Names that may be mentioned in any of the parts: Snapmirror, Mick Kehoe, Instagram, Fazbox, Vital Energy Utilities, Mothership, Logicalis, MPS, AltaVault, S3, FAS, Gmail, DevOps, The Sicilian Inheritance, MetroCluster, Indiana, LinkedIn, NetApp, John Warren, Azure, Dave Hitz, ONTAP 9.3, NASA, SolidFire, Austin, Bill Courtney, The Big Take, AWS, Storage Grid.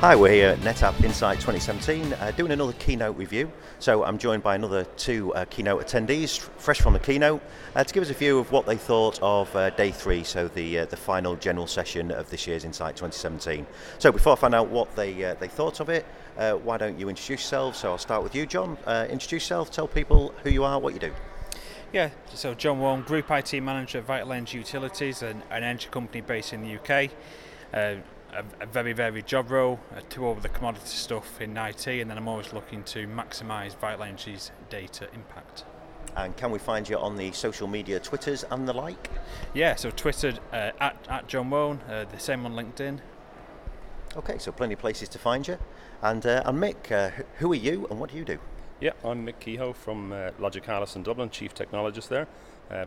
Hi, we're here at NetApp Insight 2017 doing another keynote review. So I'm joined by another two keynote attendees, fresh from the keynote, to give us a view of what they thought of day three, so the final general session of this year's Insight 2017. So before I find out what they thought of it, why don't you introduce yourself? So I'll start with you, John. Introduce yourself, tell people who you are, what you do. Yeah, so John Warren, Group IT Manager at Vital Energy Utilities, an energy company based in the UK. A very varied job role, to all the commodity stuff in IT, and then I'm always looking to maximise Vital Energy's data impact. And can we find you on the social media, Twitters and the like? Yeah, so Twitter at John Wone, the same on LinkedIn. Okay, so plenty of places to find you. And Mick, who are you and what do you do? Yeah, I'm Mick Kehoe from Logicalis in Dublin, Chief Technologist there,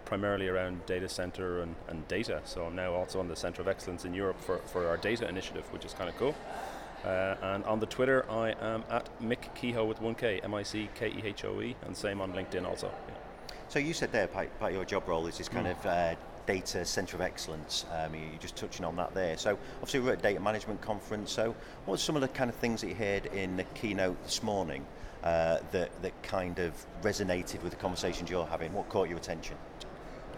primarily around data centre and data. So I'm now also on the Centre of Excellence in Europe for our data initiative, which is kind of cool. And on the Twitter, I am at Mick Kehoe with 1K, M-I-C-K-E-H-O-E, and same on LinkedIn also. Yeah. So you said there, part of your job role is this kind of data centre of excellence. You're just touching on that there. So obviously we're at a data management conference, so what are some of the kind of things that you heard in the keynote this morning that kind of resonated with the conversations you're having? What caught your attention?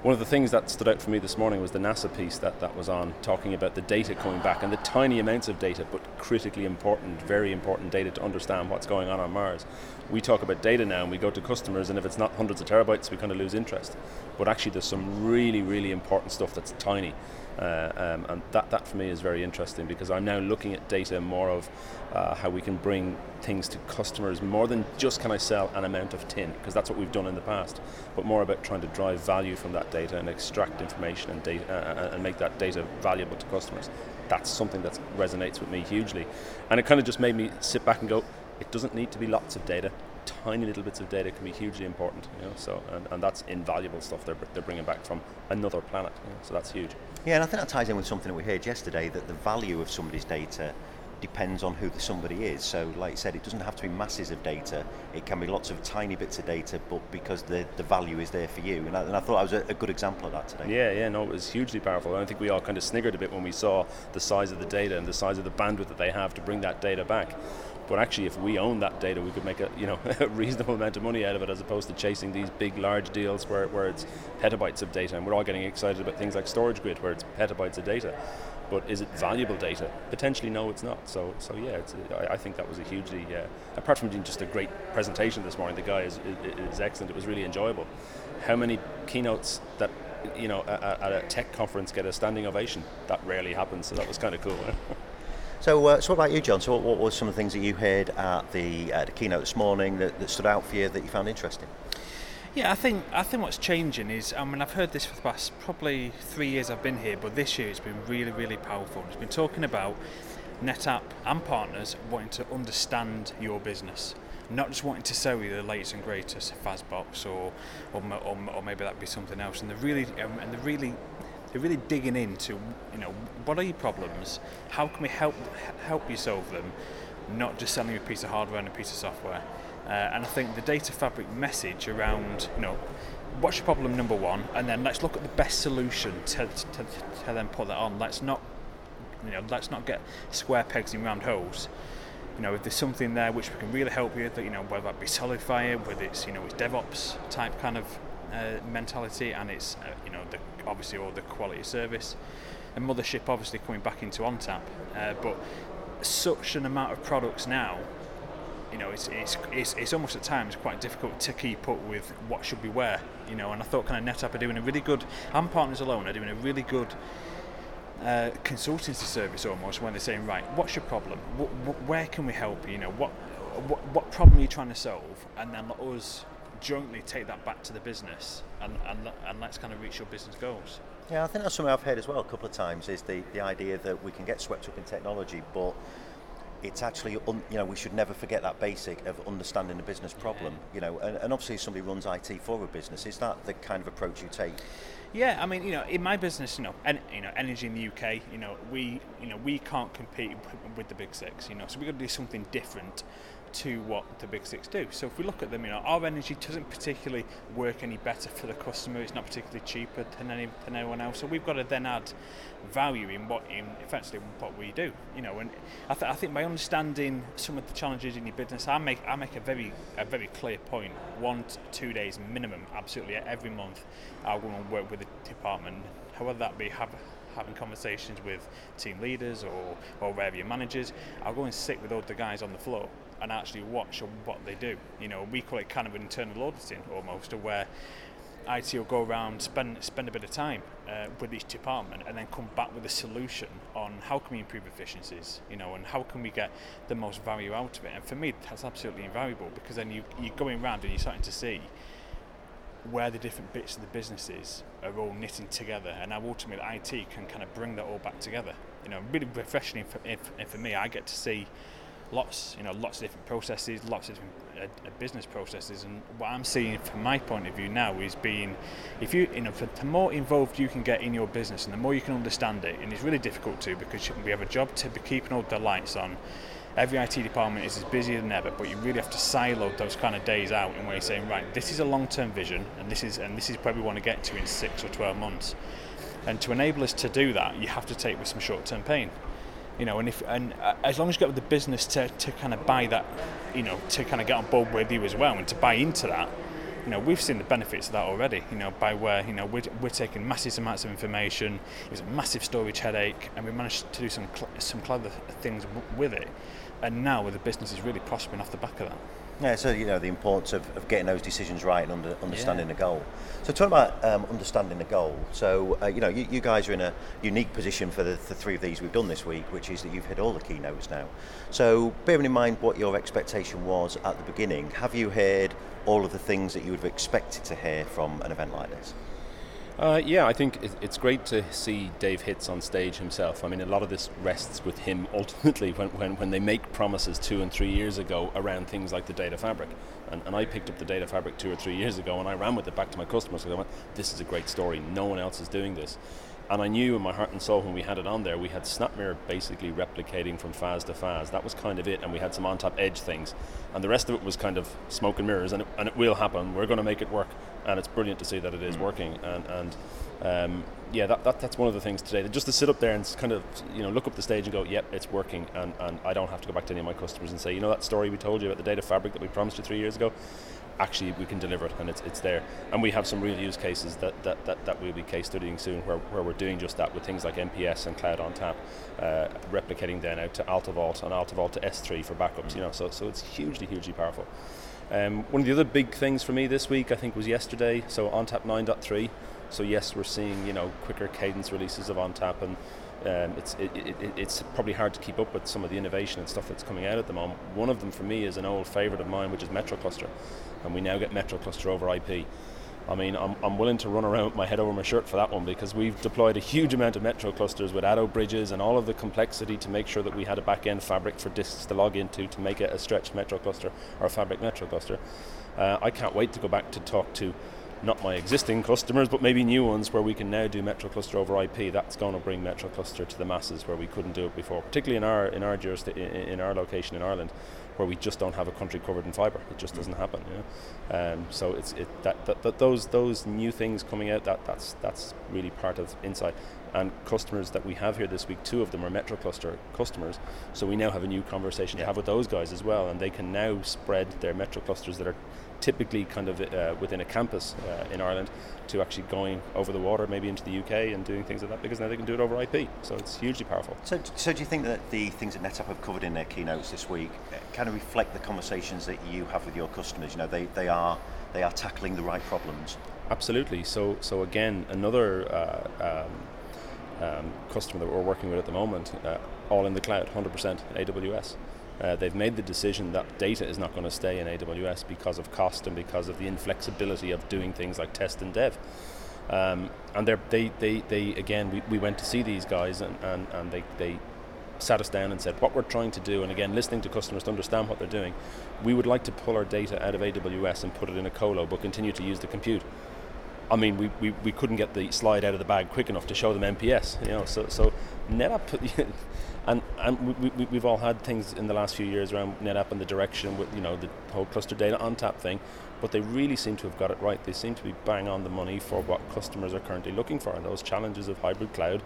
One of the things that stood out for me this morning was the NASA piece that was on, talking about the data coming back and the tiny amounts of data, but critically important, very important data to understand what's going on Mars. We talk about data now and we go to customers, and if it's not hundreds of terabytes, we kind of lose interest. But actually there's some really, really important stuff that's tiny. And that for me is very interesting, because I'm now looking at data more of how we can bring things to customers more than just can I sell an amount of tin, because that's what we've done in the past, but more about trying to drive value from that data and extract information and data and make that data valuable to customers. That's something that resonates with me hugely, and it kind of just made me sit back and go, it doesn't need to be lots of data. Tiny little bits of data can be hugely important, you know. So and that's invaluable stuff they're bringing back from another planet, you know, so that's huge. Yeah, and I think that ties in with something that we heard yesterday, that the value of somebody's data depends on who somebody is. So like you said, it doesn't have to be masses of data, it can be lots of tiny bits of data, but because the value is there for you, and I thought that was a good example of that today. Yeah, no, it was hugely powerful, and I think we all kind of sniggered a bit when we saw the size of the data and the size of the bandwidth that they have to bring that data back. But actually, if we own that data, we could make a reasonable amount of money out of it, as opposed to chasing these big, large deals where it's petabytes of data. And we're all getting excited about things like Storage Grid, where it's petabytes of data. But is it valuable data? Potentially, no, it's not. So yeah, I think that was a hugely, apart from being just a great presentation this morning, the guy is excellent. It was really enjoyable. How many keynotes that, you know, at a tech conference get a standing ovation? That rarely happens, so that was kind of cool. So what about you, John? So what were some of the things that you heard at the keynote this morning that stood out for you, that you found interesting? Yeah, I think what's changing is, I mean, I've heard this for the past probably 3 years I've been here, but this year it's been really, really powerful. It's been talking about NetApp and partners wanting to understand your business, not just wanting to sell you the latest and greatest Fazbox or maybe that'd be something else. And they're really digging into, you know, what are your problems? How can we help you solve them? Not just selling you a piece of hardware and a piece of software. And I think the data fabric message around, you know, what's your problem number one, and then let's look at the best solution to then put that on. Let's not get square pegs in round holes. You know, if there's something there which we can really help you, that, you know, whether that be SolidFire, whether it's, you know, it's DevOps type kind of mentality, and it's you know, obviously all the quality of service, and Mothership obviously coming back into ONTAP, but such an amount of products now, you know, it's almost at times quite difficult to keep up with what should be where, you know. And I thought kind of NetApp are doing a really good, and partners alone are doing a really good consultancy service almost, when they're saying, right, what's your problem, where can we help you, you know, what problem are you trying to solve, and then let us jointly take that back to the business and let's kind of reach your business goals. Yeah, I think that's something I've heard as well a couple of times, is the idea that we can get swept up in technology, but it's actually, you know, we should never forget that basic of understanding the business problem, you know, and obviously somebody runs IT for a business. Is that the kind of approach you take? Yeah, I mean, you know, in my business, you know, energy in the UK, you know, we can't compete with the big six, you know, so we've got to do something different to what the big six do. So if we look at them, you know, our energy doesn't particularly work any better for the customer. It's not particularly cheaper than anyone else. So we've got to then add value in what, in effectively what we do. You know, and I think by understanding some of the challenges in your business, I make a very clear point. 1 to 2 days minimum, absolutely every month, I will work with a department, however that be, having conversations with team leaders or area managers. I'll go and sit with all the guys on the floor and actually watch what they do. You know, we call it kind of internal auditing almost, where IT will go around, spend a bit of time with each department, and then come back with a solution on how can we improve efficiencies, you know, and how can we get the most value out of it. And for me, that's absolutely invaluable, because then you're going around and you're starting to see where the different bits of the businesses are all knitting together, and how ultimately IT can kind of bring that all back together. You know, really refreshing for me. I get to see lots of different processes, lots of different business processes, and what I'm seeing from my point of view now is being, if you, you know, the more involved you can get in your business, and the more you can understand it, and it's really difficult to, because we have a job to be keeping all the lights on. Every IT department is as busy than ever, but you really have to silo those kind of days out in where you're saying, right, this is a long-term vision, and this is where we want to get to in 6 or 12 months. And to enable us to do that, you have to take with some short-term pain. You know, and as long as you get with the business to kind of buy that, you know, to kind of get on board with you as well, and to buy into that, you know, we've seen the benefits of that already. You know, by where, you know, we're taking massive amounts of information. It was a massive storage headache, and we managed to do some clever things with it. And now, the business is really prospering off the back of that. Yeah, so you know the importance of getting those decisions right and understanding the goal. So talking about understanding the goal. So you know, you guys are in a unique position for the three of these we've done this week, which is that you've hit all the keynotes now. So bearing in mind what your expectation was at the beginning, have you heard all of the things that you would have expected to hear from an event like this? Yeah, I think it's great to see Dave Hitz on stage himself. I mean, a lot of this rests with him ultimately when they make promises 2 and 3 years ago around things like the data fabric. And I picked up the data fabric 2 or 3 years ago, and I ran with it back to my customers, and I went, this is a great story, no one else is doing this. And I knew in my heart and soul when we had it on there, we had Snapmirror basically replicating from FAS to FAS. That was kind of it, and we had some ONTAP edge things. And the rest of it was kind of smoke and mirrors, and it will happen. We're going to make it work, and it's brilliant to see that it is working. That's one of the things today. Just to sit up there and kind of, you know, look up the stage and go, yep, it's working, and I don't have to go back to any of my customers and say, you know, that story we told you about the data fabric that we promised you 3 years ago? Actually, we can deliver it, and it's there. And we have some real use cases that we'll be case studying soon, where we're doing just that with things like MPS and Cloud ONTAP, replicating then out to AltaVault and AltaVault to S3 for backups. Mm-hmm. You know, so it's hugely, hugely powerful. One of the other big things for me this week, I think, was yesterday. So ONTAP 9.3. So yes, we're seeing, you know, quicker cadence releases of ONTAP, and it's probably hard to keep up with some of the innovation and stuff that's coming out at the moment. One of them for me is an old favourite of mine, which is MetroCluster, and we now get MetroCluster over IP. I mean, I'm willing to run around with my head over my shirt for that one, because we've deployed a huge amount of Metro clusters with Addo bridges and all of the complexity to make sure that we had a back-end fabric for disks to log into to make it a stretched Metro cluster or a fabric Metro cluster. I can't wait to go back to talk to not my existing customers, but maybe new ones, where we can now do MetroCluster over IP. That's going to bring MetroCluster to the masses, where we couldn't do it before, particularly in our jurisdiction, in our location in Ireland, where we just don't have a country covered in fibre. It just doesn't happen. You know? So it's those new things coming out. That's really part of Insight. And customers that we have here this week, 2 of them are MetroCluster customers, so we now have a new conversation to have with those guys as well, and they can now spread their MetroClusters that are typically kind of within a campus in Ireland to actually going over the water, maybe into the UK and doing things like that, because now they can do it over IP, so it's hugely powerful. So do you think that the things that NetApp have covered in their keynotes this week kind of reflect the conversations that you have with your customers? You know, they are tackling the right problems. Absolutely, so again, another customer that we're working with at the moment, all in the cloud, 100% AWS. They've made the decision that data is not going to stay in AWS because of cost and because of the inflexibility of doing things like test and dev. And we went to see these guys, and they sat us down and said, what we're trying to do, and again, listening to customers to understand what they're doing, we would like to pull our data out of AWS and put it in a colo, but continue to use the compute. I mean, we couldn't get the slide out of the bag quick enough to show them MPS, you know, so NetApp, and we've all had things in the last few years around NetApp and the direction with, you know, the whole cluster data ONTAP thing, but they really seem to have got it right. They seem to be bang on the money for what customers are currently looking for, and those challenges of hybrid cloud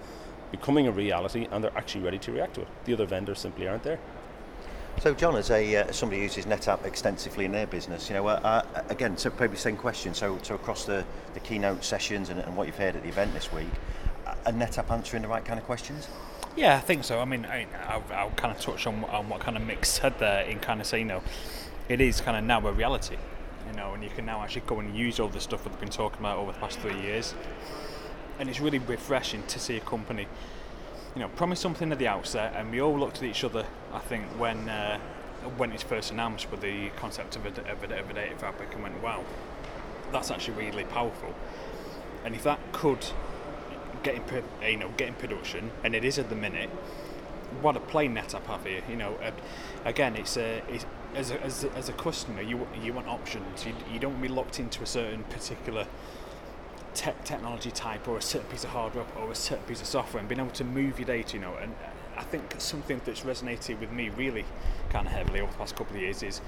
becoming a reality, and they're actually ready to react to it. The other vendors simply aren't there. So John, as somebody who uses NetApp extensively in their business, you know, again, so probably the same question, so across the keynote sessions and what you've heard at the event this week, are NetApp answering the right kind of questions? Yeah, I think so. I mean, I'll kind of touch on what kind of Mick said there in kind of saying, you know, it is kind of now a reality, you know, and you can now actually go and use all the stuff that we've been talking about over the past 3 years. And it's really refreshing to see a company, you know, promise something at the outset, and we all looked at each other, I think, when it's first announced with the concept of a data fabric, and went, wow, that's actually really powerful. And if that could get in production, and it is at the minute, what a play NetApp have here. You know, again, it's as a customer, you want options. You don't want to be locked into a certain particular technology type, or a certain piece of hardware, or a certain piece of software, and being able to move your data, you know. And I think something that's resonated with me really kind of heavily over the past couple of years is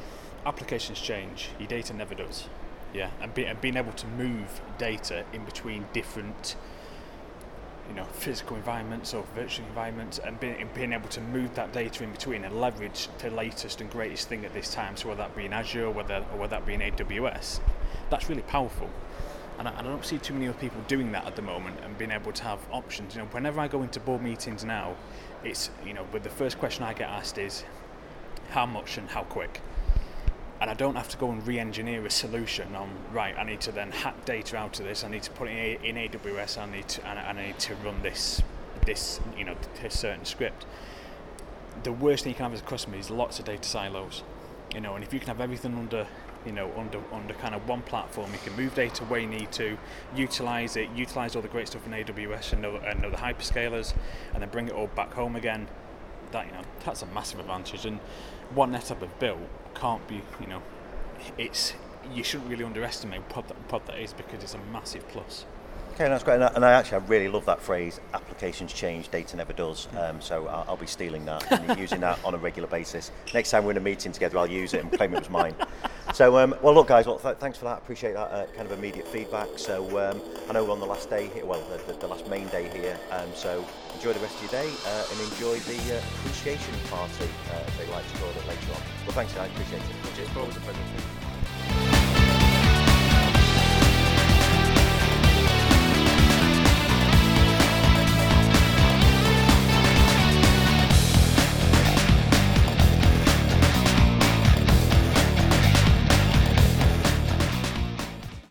applications change, your data never does. Yeah, and being able to move data in between different, you know, physical environments or virtual environments, and being able to move that data in between and leverage the latest and greatest thing at this time. So whether that be in Azure, or whether that be in AWS, that's really powerful. And I don't see too many other people doing that at the moment and being able to have options. You know, whenever I go into board meetings now, it's, you know, but the first question I get asked is how much and how quick. And I don't have to go and re-engineer a solution on, right, I need to then hack data out of this, I need to put it in AWS, I need to run this, you know, this certain script. The worst thing you can have as a customer is lots of data silos, you know, and if you can have everything under kind of one platform, you can move data where you need to, utilize all the great stuff in AWS and other hyperscalers, and then bring it all back home again. That, you know, that's a massive advantage, and what NetApp have built can't be, you know, it's, you shouldn't really underestimate what that is, because it's a massive plus. Okay, that's great, and I really love that phrase, applications change, data never does, so I'll be stealing that and using that on a regular basis. Next time we're in a meeting together, I'll use it and claim it was mine. So, well look guys, thanks for that, appreciate that kind of immediate feedback. So I know we're on the last day here, well, the last main day here, so enjoy the rest of your day and enjoy the appreciation party, as they like to call it later on. Well, thanks guys, appreciate it. Cheers, always a pleasure.